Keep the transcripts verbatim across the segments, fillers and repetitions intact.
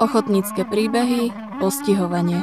Ochotnícke príbehy, postihovanie.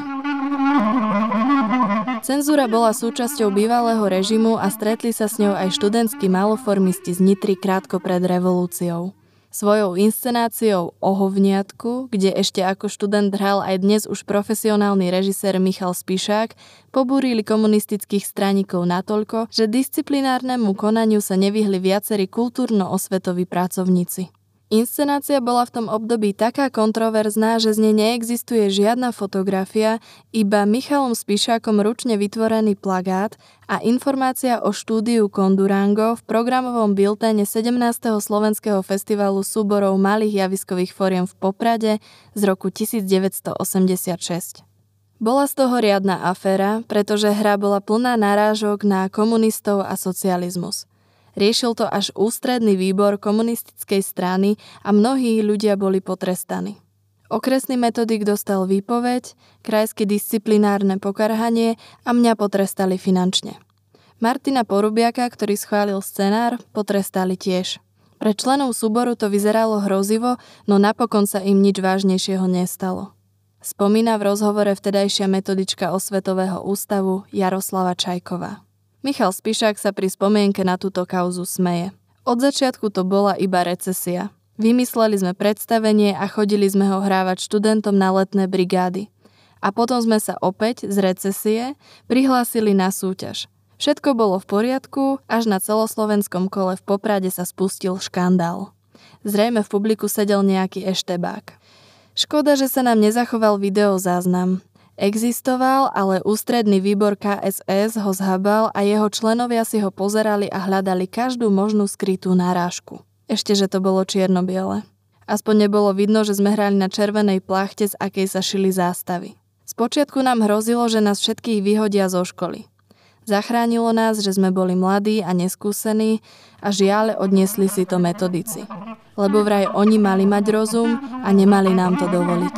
Cenzúra bola súčasťou bývalého režimu a stretli sa s ňou aj študentskí maloformisti z Nitry krátko pred revolúciou. Svojou inscenáciou Ohovniatku, kde ešte ako študent hral aj dnes už profesionálny režisér Michal Spišák, pobúrili komunistických straníkov natoľko, že disciplinárnemu konaniu sa nevyhli viacerí kultúrno-osvetoví pracovníci. Inscenácia bola v tom období taká kontroverzná, že z nej neexistuje žiadna fotografia, iba Michalom Spišákom ručne vytvorený plagát a informácia o štúdiu Kondurango v programovom biltene sedemnásteho slovenského festivalu súborov malých javiskových foriem v Poprade z roku devätnásť osemdesiatšesť. Bola z toho riadna aféra, pretože hra bola plná narážok na komunistov a socializmus. Riešil to až ústredný výbor komunistickej strany a mnohí ľudia boli potrestaní. Okresný metodik dostal výpoveď, krajské disciplinárne pokarhanie a mňa potrestali finančne. Martina Porubiaka, ktorý schválil scenár, potrestali tiež. Pre členov súboru to vyzeralo hrozivo, no napokon sa im nič vážnejšieho nestalo. Spomína v rozhovore vtedajšia metodička Osvetového ústavu Jaroslava Čajková. Michal Spišák sa pri spomienke na túto kauzu smeje. Od začiatku to bola iba recesia. Vymysleli sme predstavenie a chodili sme ho hrávať študentom na letné brigády. A potom sme sa opäť z recesie prihlásili na súťaž. Všetko bolo v poriadku, až na celoslovenskom kole v Poprade sa spustil škandál. Zrejme v publiku sedel nejaký eštebák. Škoda, že sa nám nezachoval videozáznam. Existoval, ale ústredný výbor ká es es ho zhabal a jeho členovia si ho pozerali a hľadali každú možnú skrytú narážku. Ešte, že to bolo čierno-biele. Aspoň nebolo vidno, že sme hrali na červenej plachte, z akej sa šili zástavy. Spočiatku nám hrozilo, že nás všetkých vyhodia zo školy. Zachránilo nás, že sme boli mladí a neskúsení a žiaľ odniesli si to metodici. Lebo vraj oni mali mať rozum a nemali nám to dovoliť.